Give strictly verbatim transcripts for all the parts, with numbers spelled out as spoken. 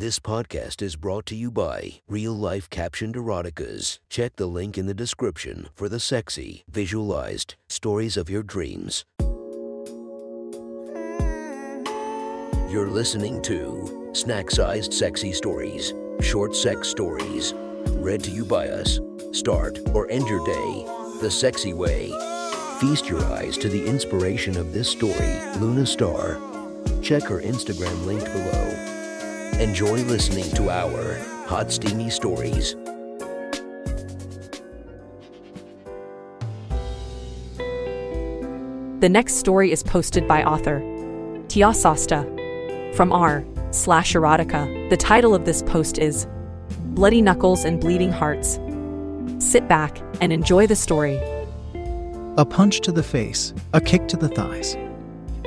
This podcast is brought to you by Real Life Captioned Eroticas. Check the link in the description for the sexy, visualized stories of your dreams. You're listening to Snack-Sized Sexy Stories, Short Sex Stories, read to you by us. Start or end your day the sexy way. Feast your eyes to the inspiration of this story, Luna Star. Check her Instagram linked below. Enjoy listening to our hot, steamy stories. The next story is posted by author Tia Sosta from r slash erotica. The title of this post is Bloody Knuckles and Bleeding Hearts. Sit back and enjoy the story. A punch to the face, a kick to the thighs,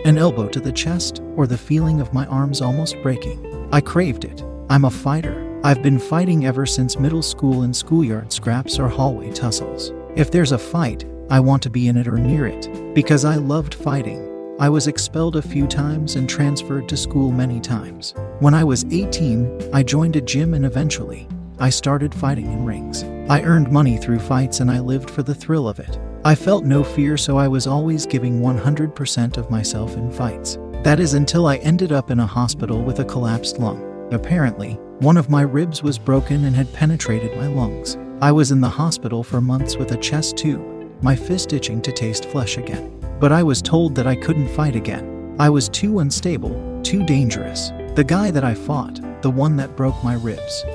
an elbow to the chest, or the feeling of my arms almost breaking. I craved it. I'm a fighter. I've been fighting ever since middle school in schoolyard scraps or hallway tussles. If there's a fight, I want to be in it or near it, because I loved fighting. I was expelled a few times and transferred to school many times. When I was eighteen, I joined a gym and eventually, I started fighting in rings. I earned money through fights and I lived for the thrill of it. I felt no fear, so I was always giving one hundred percent of myself in fights. That is until I ended up in a hospital with a collapsed lung. Apparently, one of my ribs was broken and had penetrated my lungs. I was in the hospital for months with a chest tube, my fist itching to taste flesh again. But I was told that I couldn't fight again. I was too unstable, too dangerous. The guy that I fought, the one that broke my ribs,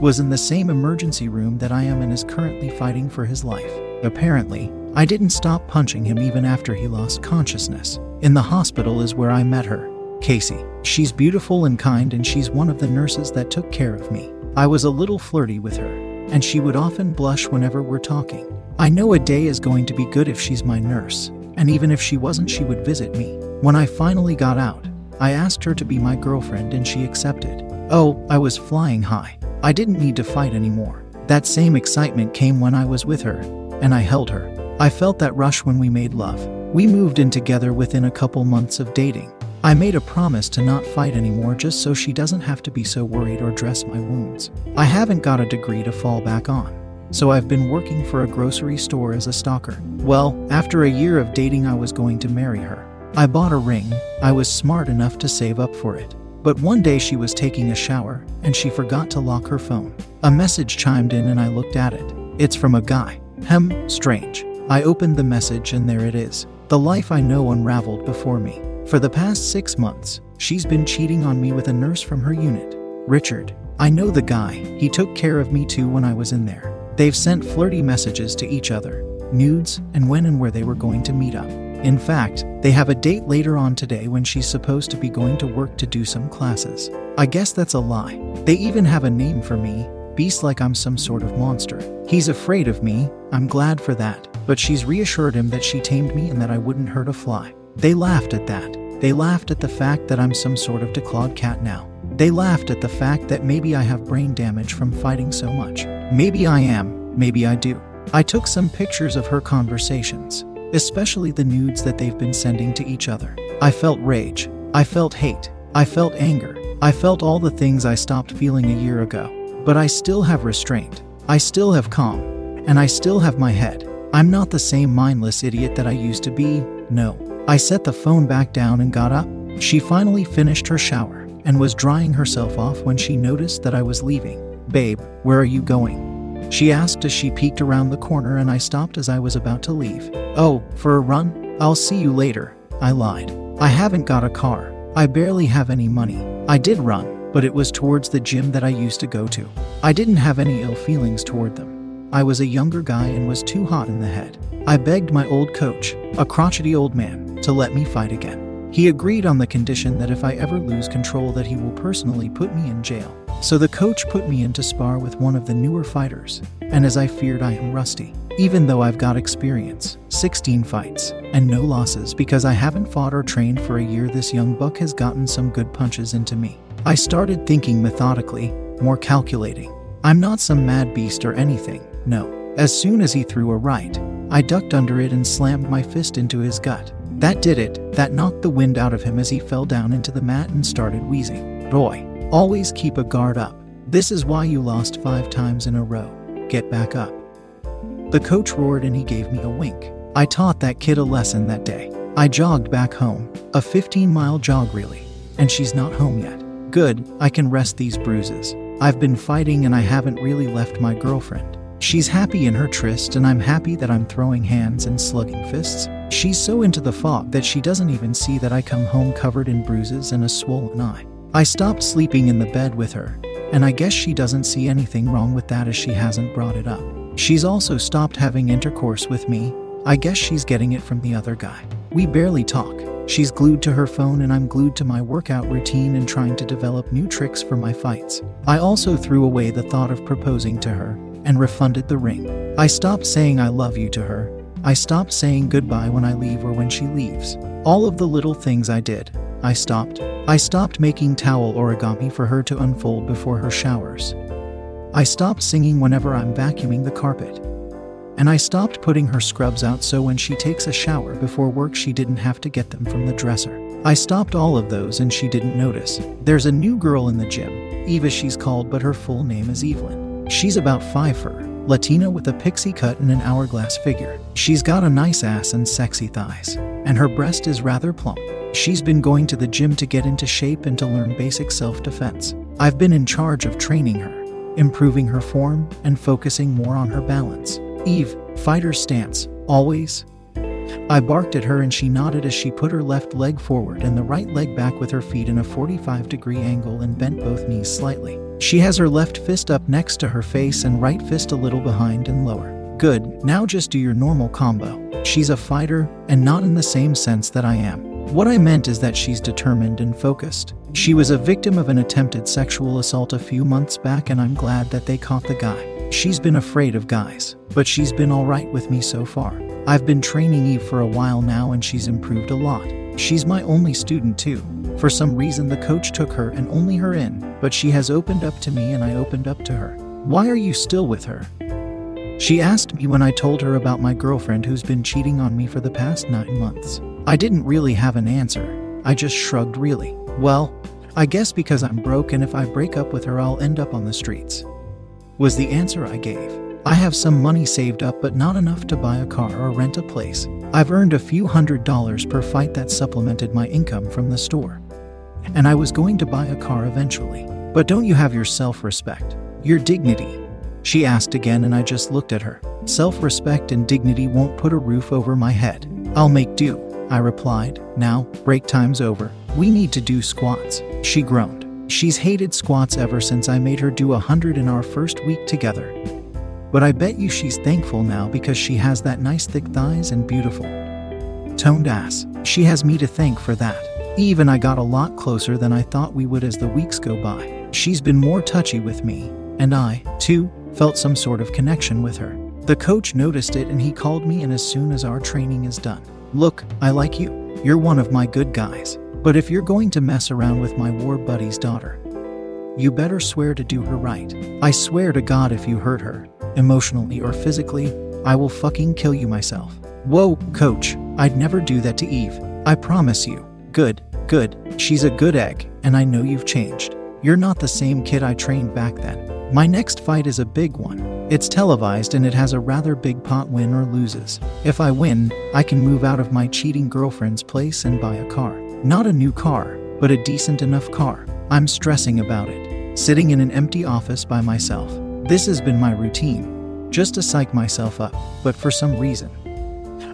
was in the same emergency room that I am and is currently fighting for his life. Apparently, I didn't stop punching him even after he lost consciousness. In the hospital is where I met her, Casey. She's beautiful and kind, and she's one of the nurses that took care of me. I was a little flirty with her, and she would often blush whenever we're talking. I know a day is going to be good if she's my nurse, and even if she wasn't, she would visit me. When I finally got out, I asked her to be my girlfriend and she accepted. Oh, I was flying high. I didn't need to fight anymore. That same excitement came when I was with her, and I held her. I felt that rush when we made love. We moved in together within a couple months of dating. I made a promise to not fight anymore just so she doesn't have to be so worried or dress my wounds. I haven't got a degree to fall back on, so I've been working for a grocery store as a stalker. Well, after a year of dating, I was going to marry her. I bought a ring. I was smart enough to save up for it. But one day she was taking a shower and she forgot to lock her phone. A message chimed in and I looked at it. It's from a guy. Hem, strange. I opened the message and there it is. The life I know unraveled before me. For the past six months, she's been cheating on me with a nurse from her unit, Richard. I know the guy. He took care of me too when I was in there. They've sent flirty messages to each other, nudes, and when and where they were going to meet up. In fact, they have a date later on today when she's supposed to be going to work to do some classes. I guess that's a lie. They even have a name for me, Beast, like I'm some sort of monster. He's afraid of me. I'm glad for that. But she's reassured him that she tamed me and that I wouldn't hurt a fly. They laughed at that. They laughed at the fact that I'm some sort of declawed cat now. They laughed at the fact that maybe I have brain damage from fighting so much. Maybe I am. Maybe I do. I took some pictures of her conversations, especially the nudes that they've been sending to each other. I felt rage. I felt hate. I felt anger. I felt all the things I stopped feeling a year ago. But I still have restraint. I still have calm. And I still have my head. I'm not the same mindless idiot that I used to be, no. I set the phone back down and got up. She finally finished her shower and was drying herself off when she noticed that I was leaving. Babe, where are you going? She asked as she peeked around the corner, and I stopped as I was about to leave. Oh, for a run? I'll see you later. I lied. I haven't got a car. I barely have any money. I did run, but it was towards the gym that I used to go to. I didn't have any ill feelings toward them. I was a younger guy and was too hot in the head. I begged my old coach, a crotchety old man, to let me fight again. He agreed on the condition that if I ever lose control that he will personally put me in jail. So the coach put me in to spar with one of the newer fighters, and as I feared, I am rusty. Even though I've got experience, sixteen fights, and no losses because I haven't fought or trained for a year, this young buck has gotten some good punches into me. I started thinking methodically, more calculating. I'm not some mad beast or anything, no. As soon as he threw a right, I ducked under it and slammed my fist into his gut. That did it. That knocked the wind out of him as he fell down into the mat and started wheezing. Boy, Always keep a guard up. This is why you lost five times in a row. Get back up. The coach roared and he gave me a wink. I taught that kid a lesson that day. I jogged back home. A fifteen-mile jog really. And she's not home yet. Good, I can rest these bruises. I've been fighting and I haven't really left my girlfriend. She's happy in her tryst and I'm happy that I'm throwing hands and slugging fists. She's so into the fog that she doesn't even see that I come home covered in bruises and a swollen eye. I stopped sleeping in the bed with her, and I guess she doesn't see anything wrong with that as she hasn't brought it up. She's also stopped having intercourse with me. I guess she's getting it from the other guy. We barely talk. She's glued to her phone and I'm glued to my workout routine and trying to develop new tricks for my fights. I also threw away the thought of proposing to her and refunded the ring. I stopped saying I love you to her. I stopped saying goodbye when I leave or when she leaves. All of the little things I did, I stopped. I stopped making towel origami for her to unfold before her showers. I stopped singing whenever I'm vacuuming the carpet. And I stopped putting her scrubs out so when she takes a shower before work she didn't have to get them from the dresser. I stopped all of those and she didn't notice. There's a new girl in the gym, Eva she's called, but her full name is Evelyn. She's about five foot, Latina with a pixie cut and an hourglass figure. She's got a nice ass and sexy thighs. And her breast is rather plump. She's been going to the gym to get into shape and to learn basic self-defense. I've been in charge of training her, improving her form, and focusing more on her balance. Eve, fighter stance, always. I barked at her and she nodded as she put her left leg forward and the right leg back with her feet in a forty-five degree angle and bent both knees slightly. She has her left fist up next to her face and right fist a little behind and lower. Good, now just do your normal combo. She's a fighter, and not in the same sense that I am. What I meant is that she's determined and focused. She was a victim of an attempted sexual assault a few months back and I'm glad that they caught the guy. She's been afraid of guys, but she's been alright with me so far. I've been training Eve for a while now and she's improved a lot. She's my only student too. For some reason the coach took her and only her in, but she has opened up to me and I opened up to her. Why are you still with her? She asked me when I told her about my girlfriend who's been cheating on me for the past nine months. I didn't really have an answer. I just shrugged really. Well, I guess because I'm broke and if I break up with her I'll end up on the streets, was the answer I gave. I have some money saved up but not enough to buy a car or rent a place. I've earned a few hundred dollars per fight that supplemented my income from the store. And I was going to buy a car eventually. But don't you have your self-respect? Your dignity? She asked again and I just looked at her. Self-respect and dignity won't put a roof over my head. I'll make do, I replied. Now, break time's over. We need to do squats. She groaned. She's hated squats ever since I made her do a hundred in our first week together. But I bet you she's thankful now because she has that nice thick thighs and beautiful toned ass. She has me to thank for that. Eve and I got a lot closer than I thought we would as the weeks go by. She's been more touchy with me, and I, too, felt some sort of connection with her. The coach noticed it and he called me in as soon as our training is done. Look, I like you. You're one of my good guys. But if you're going to mess around with my war buddy's daughter, you better swear to do her right. I swear to God if you hurt her, emotionally or physically, I will fucking kill you myself. Whoa, coach, I'd never do that to Eve. I promise you. Good, good. She's a good egg, and I know you've changed. You're not the same kid I trained back then. My next fight is a big one. It's televised and it has a rather big pot, win or loses. If I win, I can move out of my cheating girlfriend's place and buy a car. Not a new car, but a decent enough car. I'm stressing about it. Sitting in an empty office by myself. This has been my routine. Just to psych myself up, but for some reason,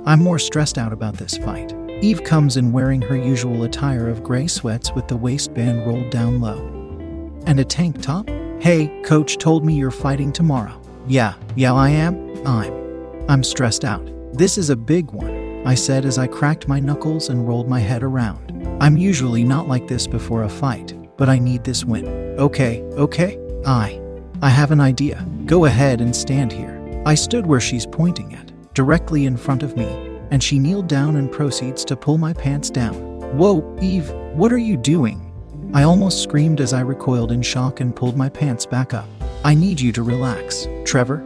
I'm more stressed out about this fight. Eve comes in wearing her usual attire of gray sweats with the waistband rolled down low. And a tank top? Hey, coach told me you're fighting tomorrow. Yeah, yeah I am, I'm, I'm stressed out. This is a big one, I said as I cracked my knuckles and rolled my head around. I'm usually not like this before a fight, but I need this win. Okay, okay, I, I have an idea. Go ahead and stand here. I stood where she's pointing at, directly in front of me, and she kneeled down and proceeds to pull my pants down. Whoa, Eve, what are you doing? I almost screamed as I recoiled in shock and pulled my pants back up. I need you to relax, Trevor.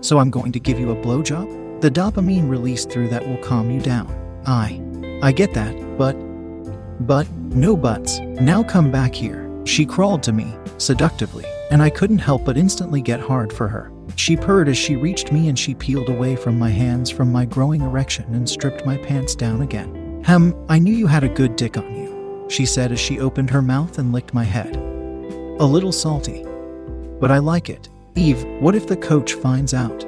So I'm going to give you a blowjob? The dopamine released through that will calm you down. I. I get that, but... But, no buts. Now come back here. She crawled to me, seductively, and I couldn't help but instantly get hard for her. She purred as she reached me and she peeled away from my hands from my growing erection and stripped my pants down again. Hem, I knew you had a good dick on you, she said as she opened her mouth and licked my head. A little salty, but I like it. Eve, what if the coach finds out?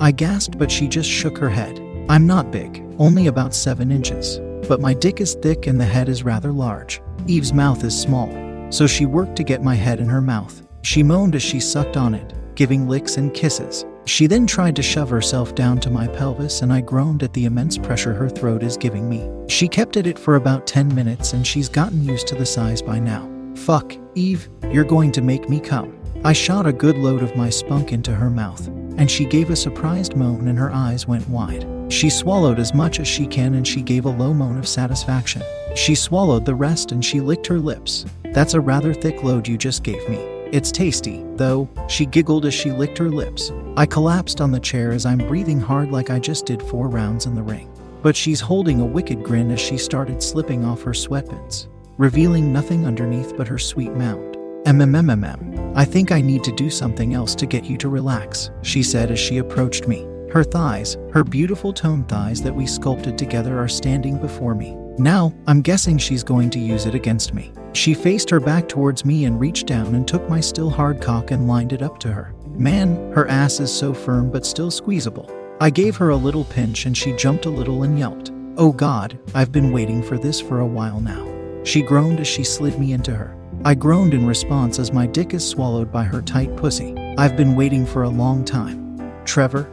I gasped, but she just shook her head. I'm not big, only about seven inches. But my dick is thick and the head is rather large. Eve's mouth is small, so she worked to get my head in her mouth. She moaned as she sucked on it, giving licks and kisses. She then tried to shove herself down to my pelvis and I groaned at the immense pressure her throat is giving me. She kept at it for about ten minutes and she's gotten used to the size by now. Fuck, Eve, you're going to make me come. I shot a good load of my spunk into her mouth, and she gave a surprised moan and her eyes went wide. She swallowed as much as she can and she gave a low moan of satisfaction. She swallowed the rest and she licked her lips. That's a rather thick load you just gave me. It's tasty, though, she giggled as she licked her lips. I collapsed on the chair as I'm breathing hard like I just did four rounds in the ring. But she's holding a wicked grin as she started slipping off her sweatpants, revealing nothing underneath but her sweet mound. MMMMM, I think I need to do something else to get you to relax, she said as she approached me. Her thighs, her beautiful toned thighs that we sculpted together, are standing before me. Now, I'm guessing she's going to use it against me. She faced her back towards me and reached down and took my still hard cock and lined it up to her. Man, her ass is so firm but still squeezable. I gave her a little pinch and she jumped a little and yelped. Oh God, I've been waiting for this for a while now. She groaned as she slid me into her. I groaned in response as my dick is swallowed by her tight pussy. I've been waiting for a long time, Trevor.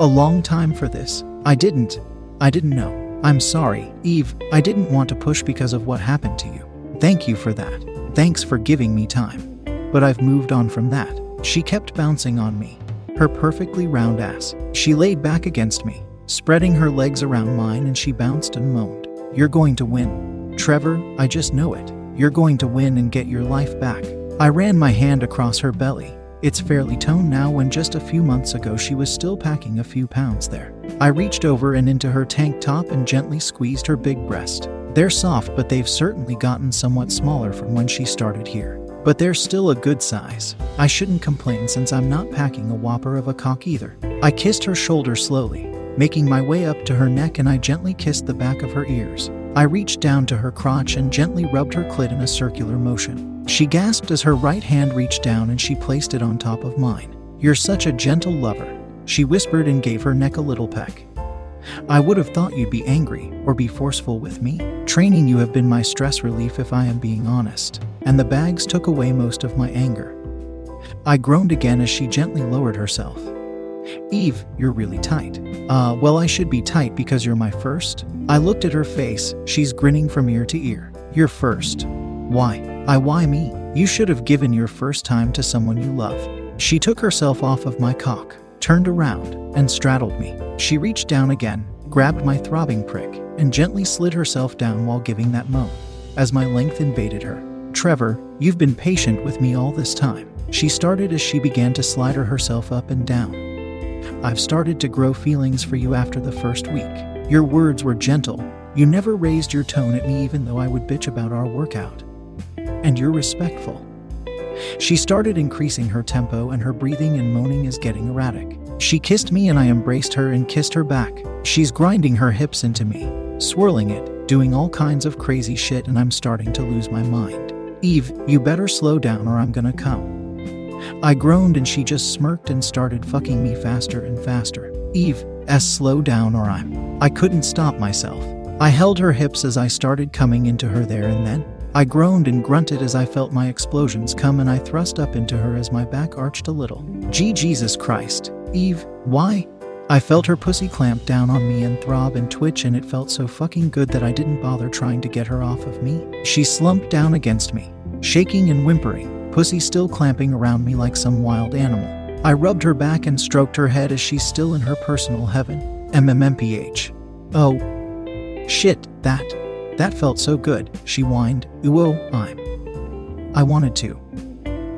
A long time for this. I didn't. I didn't know. I'm sorry, Eve. I didn't want to push because of what happened to you. Thank you for that. Thanks for giving me time. But I've moved on from that. She kept bouncing on me, her perfectly round ass. She laid back against me, spreading her legs around mine, and she bounced and moaned. You're going to win, Trevor. I just know it. You're going to win and get your life back. I ran my hand across her belly. It's fairly toned now when just a few months ago she was still packing a few pounds there. I reached over and into her tank top and gently squeezed her big breast. They're soft, but they've certainly gotten somewhat smaller from when she started here. But they're still a good size. I shouldn't complain since I'm not packing a whopper of a cock either. I kissed her shoulder slowly, making my way up to her neck, and I gently kissed the back of her ears. I reached down to her crotch and gently rubbed her clit in a circular motion. She gasped as her right hand reached down and she placed it on top of mine. You're such a gentle lover, she whispered and gave her neck a little peck. I would have thought you'd be angry or be forceful with me. Training you have been my stress relief, if I am being honest. And the bags took away most of my anger. I groaned again as she gently lowered herself. Eve, you're really tight. Uh, well, I should be tight because you're my first. I looked at her face. She's grinning from ear to ear. You're first. Why? I why me? You should have given your first time to someone you love. She took herself off of my cock, turned around, and straddled me. She reached down again, grabbed my throbbing prick, and gently slid herself down while giving that moan, as my length invaded her. Trevor, you've been patient with me all this time, she started as she began to slide herself up and down. I've started to grow feelings for you after the first week. Your words were gentle. You never raised your tone at me even though I would bitch about our workout. And you're respectful. She started increasing her tempo, and her breathing and moaning is getting erratic. She kissed me and I embraced her and kissed her back. She's grinding her hips into me, swirling it, doing all kinds of crazy shit, and I'm starting to lose my mind. Eve, you better slow down or I'm gonna come. I groaned and she just smirked and started fucking me faster and faster. Eve, s slow down or I'm. I couldn't stop myself. I held her hips as I started coming into her there, and then I groaned and grunted as I felt my explosions come, and I thrust up into her as my back arched a little. Gee, Jesus Christ. Eve, why? I felt her pussy clamp down on me and throb and twitch, and it felt so fucking good that I didn't bother trying to get her off of me. She slumped down against me, shaking and whimpering, pussy still clamping around me like some wild animal. I rubbed her back and stroked her head as she's still in her personal heaven. MMMPH. Oh. Shit, that. That felt so good, she whined. Ooh, oh, I'm. I wanted to.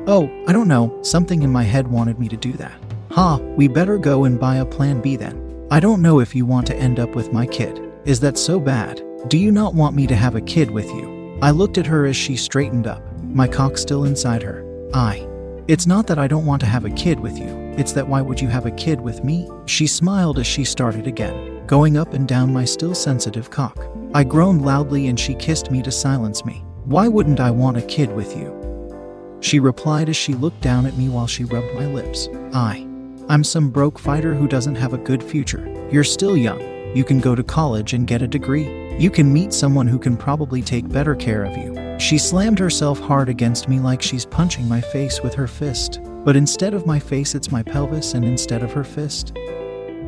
Oh, I don't know, something in my head wanted me to do that. Ha, we better go and buy a plan B then. I don't know if you want to end up with my kid. Is that so bad? Do you not want me to have a kid with you? I looked at her as she straightened up, my cock still inside her. I. It's not that I don't want to have a kid with you. It's that why would you have a kid with me? She smiled as she started again, going up and down my still sensitive cock. I groaned loudly and she kissed me to silence me. Why wouldn't I want a kid with you? She replied as she looked down at me while she rubbed my lips. I. I'm some broke fighter who doesn't have a good future. You're still young. You can go to college and get a degree. You can meet someone who can probably take better care of you. She slammed herself hard against me like she's punching my face with her fist. But instead of my face, it's my pelvis, and instead of her fist,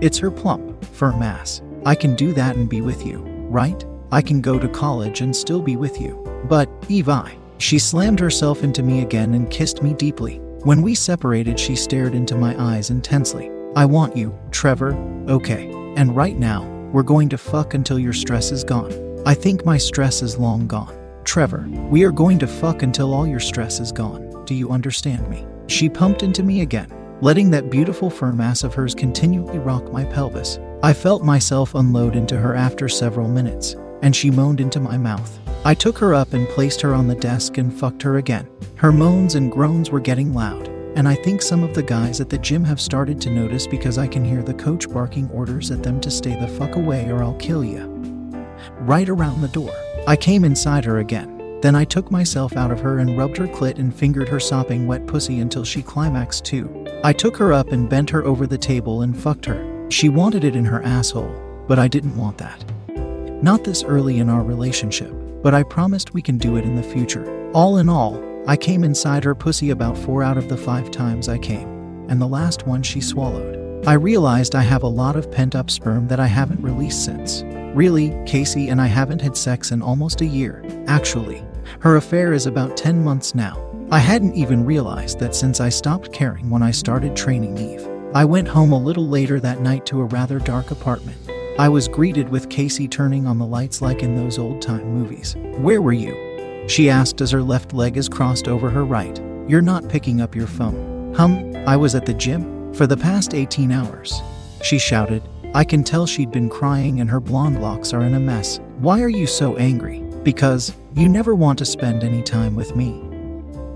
it's her plump, firm ass. I can do that and be with you, right? I can go to college and still be with you. But, Eva. She slammed herself into me again and kissed me deeply. When we separated, she stared into my eyes intensely. I want you, Trevor, okay. And right now, we're going to fuck until your stress is gone. I think my stress is long gone. Trevor, we are going to fuck until all your stress is gone. Do you understand me? She pumped into me again, letting that beautiful firm ass of hers continually rock my pelvis. I felt myself unload into her after several minutes, and she moaned into my mouth. I took her up and placed her on the desk and fucked her again. Her moans and groans were getting loud, and I think some of the guys at the gym have started to notice because I can hear the coach barking orders at them to stay the fuck away or I'll kill you. Right around the door. I came inside her again. Then I took myself out of her and rubbed her clit and fingered her sopping wet pussy until she climaxed too. I took her up and bent her over the table and fucked her. She wanted it in her asshole, but I didn't want that. Not this early in our relationship, but I promised we can do it in the future. All in all, I came inside her pussy about four out of the five times I came, and the last one she swallowed. I realized I have a lot of pent-up sperm that I haven't released since. Really, Casey and I haven't had sex in almost a year. Actually, her affair is about ten months now. I hadn't even realized that since I stopped caring when I started training Eve. I went home a little later that night to a rather dark apartment. I was greeted with Casey turning on the lights like in those old-time movies. Where were you? She asked as her left leg is crossed over her right. You're not picking up your phone. Hum, I was at the gym for the past eighteen hours. She shouted. I can tell she'd been crying and her blonde locks are in a mess. Why are you so angry? Because you never want to spend any time with me.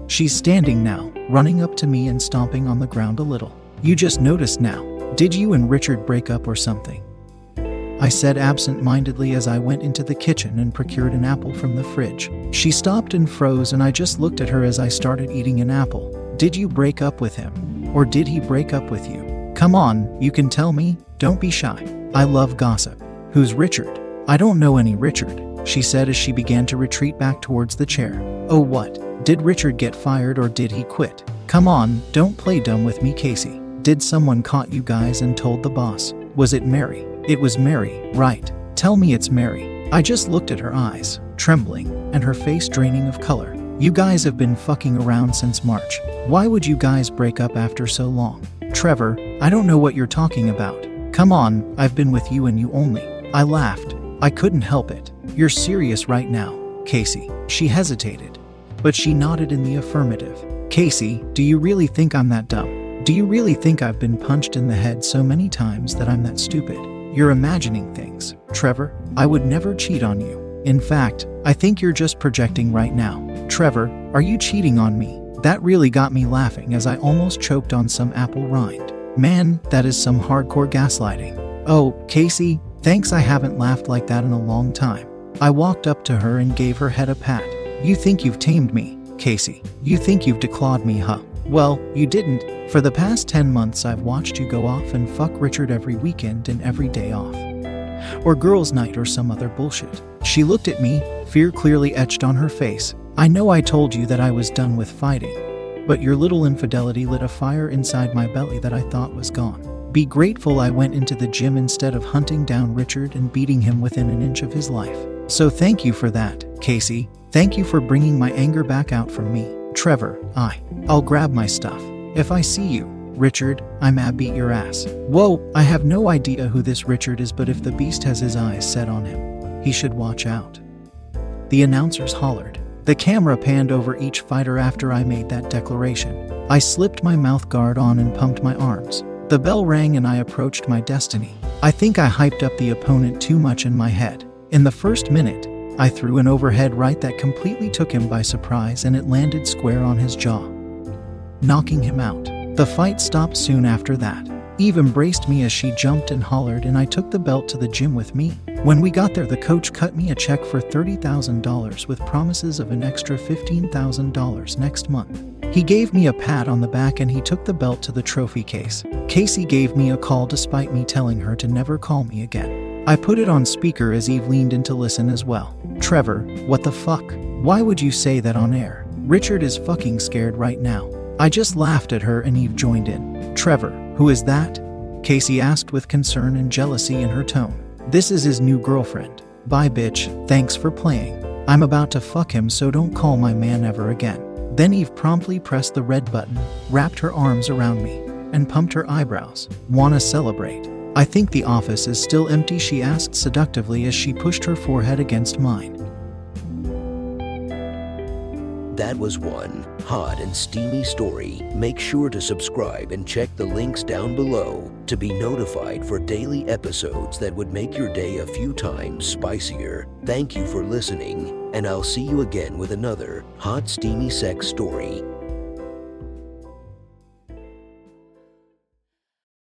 She's standing now, running up to me and stomping on the ground a little. You just noticed now. Did you and Richard break up or something? I said absent-mindedly as I went into the kitchen and procured an apple from the fridge. She stopped and froze and I just looked at her as I started eating an apple. Did you break up with him? Or did he break up with you? Come on, you can tell me, don't be shy. I love gossip. Who's Richard? I don't know any Richard, she said as she began to retreat back towards the chair. Oh what? Did Richard get fired or did he quit? Come on, don't play dumb with me, Casey. Did someone caught you guys and told the boss? Was it Mary? It was Mary, right? Tell me it's Mary. I just looked at her eyes, trembling, and her face draining of color. You guys have been fucking around since March. Why would you guys break up after so long? Trevor, I don't know what you're talking about. Come on, I've been with you and you only. I laughed. I couldn't help it. You're serious right now, Casey. She hesitated, but she nodded in the affirmative. Casey, do you really think I'm that dumb? Do you really think I've been punched in the head so many times that I'm that stupid? You're imagining things, Trevor. I would never cheat on you. In fact, I think you're just projecting right now. Trevor, are you cheating on me? That really got me laughing as I almost choked on some apple rind. Man, that is some hardcore gaslighting. Oh, Casey, thanks, I haven't laughed like that in a long time. I walked up to her and gave her head a pat. You think you've tamed me, Casey. You think you've declawed me, huh? Well, you didn't. For the past ten months I've watched you go off and fuck Richard every weekend and every day off. Or girls' night or some other bullshit. She looked at me, fear clearly etched on her face. I know I told you that I was done with fighting, but your little infidelity lit a fire inside my belly that I thought was gone. Be grateful I went into the gym instead of hunting down Richard and beating him within an inch of his life. So thank you for that, Casey. Thank you for bringing my anger back out from me. Trevor, I. I'll grab my stuff. If I see you, Richard, I'm a beat your ass. Whoa, I have no idea who this Richard is, but if the beast has his eyes set on him, he should watch out. The announcers hollered. The camera panned over each fighter after I made that declaration. I slipped my mouth guard on and pumped my arms. The bell rang and I approached my destiny. I think I hyped up the opponent too much in my head. In the first minute, I threw an overhead right that completely took him by surprise, and it landed square on his jaw, knocking him out. The fight stopped soon after that. Eve embraced me as she jumped and hollered, and I took the belt to the gym with me. When we got there, the coach cut me a check for thirty thousand dollars with promises of an extra fifteen thousand dollars next month. He gave me a pat on the back and he took the belt to the trophy case. Casey gave me a call despite me telling her to never call me again. I put it on speaker as Eve leaned in to listen as well. Trevor, what the fuck? Why would you say that on air? Richard is fucking scared right now. I just laughed at her and Eve joined in. Trevor, who is that? Casey asked with concern and jealousy in her tone. This is his new girlfriend. Bye bitch, thanks for playing. I'm about to fuck him, so don't call my man ever again. Then Eve promptly pressed the red button, wrapped her arms around me, and pumped her eyebrows. Wanna celebrate? I think the office is still empty, she asked seductively as she pushed her forehead against mine. That was one hot and steamy story. Make sure to subscribe and check the links down below to be notified for daily episodes that would make your day a few times spicier. Thank you for listening, and I'll see you again with another hot, steamy sex story.